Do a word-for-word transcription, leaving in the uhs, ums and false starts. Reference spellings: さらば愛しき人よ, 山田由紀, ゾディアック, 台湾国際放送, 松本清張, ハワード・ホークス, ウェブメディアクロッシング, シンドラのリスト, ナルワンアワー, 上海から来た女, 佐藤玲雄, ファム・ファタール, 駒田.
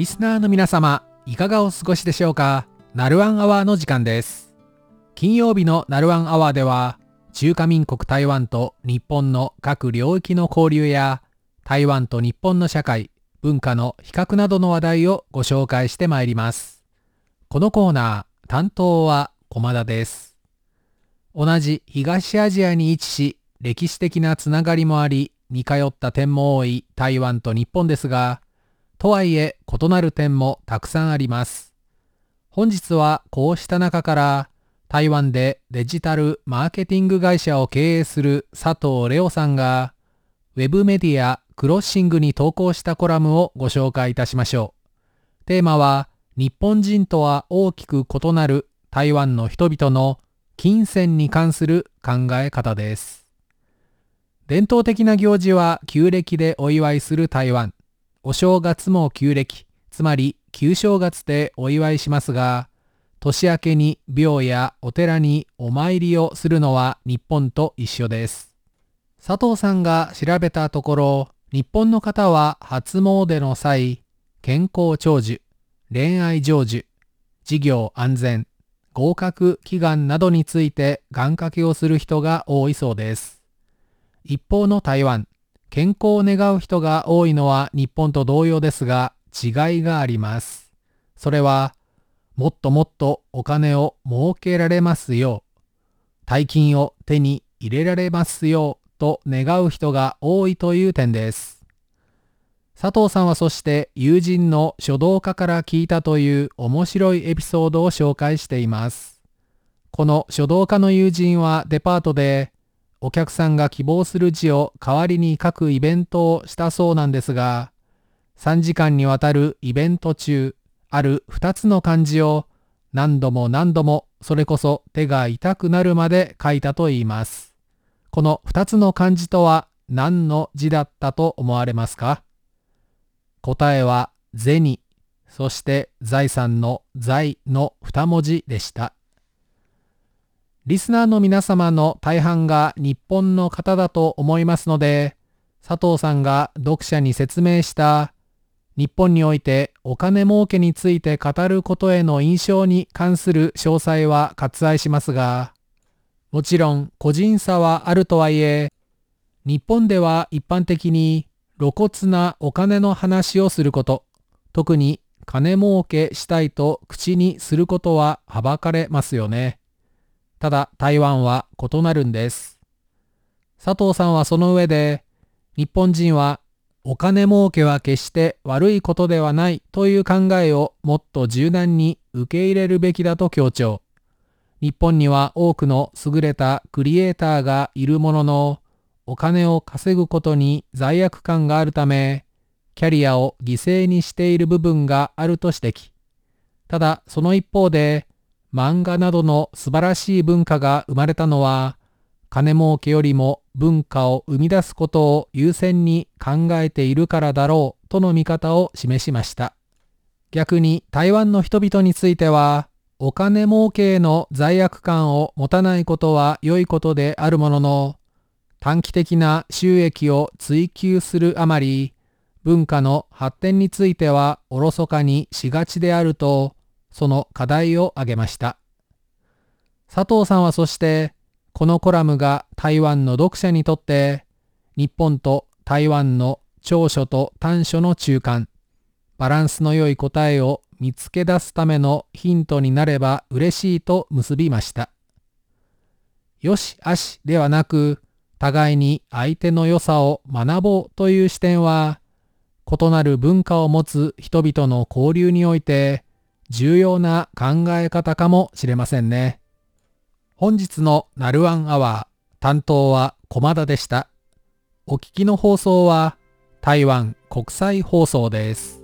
リスナーの皆様、いかがお過ごしでしょうか。ナルワンアワーの時間です。金曜日のナルワンアワーでは、中華民国台湾と日本の各領域の交流や、台湾と日本の社会、文化の比較などの話題をご紹介してまいります。このコーナー、担当は駒田です。同じ東アジアに位置し、歴史的なつながりもあり、似通った点も多い台湾と日本ですが、とはいえ異なる点もたくさんあります。本日はこうした中から、台湾でデジタルマーケティング会社を経営する佐藤玲雄さんが、ウェブメディアクロッシングに投稿したコラムをご紹介いたしましょう。テーマは、日本人とは大きく異なる台湾の人々の金銭に関する考え方です。伝統的な行事は旧暦でお祝いする台湾。お正月も旧暦、つまり旧正月でお祝いしますが、年明けに廟やお寺にお参りをするのは日本と一緒です。佐藤さんが調べたところ、日本の方は初詣の際、健康長寿、恋愛成就、事業安全、合格祈願などについて願掛けをする人が多いそうです。一方の台湾、健康を願う人が多いのは日本と同様ですが、違いがあります。それは、もっともっとお金を儲けられますよう、大金を手に入れられますようと願う人が多いという点です。佐藤さんはそして友人の書道家から聞いたという面白いエピソードを紹介しています。この書道家の友人はデパートで、お客さんが希望する字を代わりに書くイベントをしたそうなんですが、さんじかんにわたるイベント中、あるふたつの漢字を何度も何度も、それこそ手が痛くなるまで書いたといいます。このふたつの漢字とは何の字だったと思われますか？答えは銭、そして財産の財のに文字でした。リスナーの皆様の大半が日本の方だと思いますので、佐藤さんが読者に説明した日本においてお金儲けについて語ることへの印象に関する詳細は割愛しますが、もちろん個人差はあるとはいえ、日本では一般的に露骨なお金の話をすること、特に金儲けしたいと口にすることははばかれますよね。ただ台湾は異なるんです。佐藤さんはその上で、日本人はお金儲けは決して悪いことではないという考えをもっと柔軟に受け入れるべきだと強調。日本には多くの優れたクリエイターがいるものの、お金を稼ぐことに罪悪感があるため、キャリアを犠牲にしている部分があると指摘。ただその一方で、漫画などの素晴らしい文化が生まれたのは、金儲けよりも文化を生み出すことを優先に考えているからだろうとの見方を示しました。逆に台湾の人々については、お金儲けへの罪悪感を持たないことは良いことであるものの、短期的な収益を追求するあまり、文化の発展についてはおろそかにしがちであると、その課題を挙げました。佐藤さんはそして、このコラムが台湾の読者にとって、日本と台湾の長所と短所の中間、バランスの良い答えを見つけ出すためのヒントになれば嬉しいと結びました。よしあしではなく、互いに相手の良さを学ぼうという視点は、異なる文化を持つ人々の交流において、重要な考え方かもしれませんね。本日のナルワンアワー、担当は駒田でした。お聞きの放送は台湾国際放送です。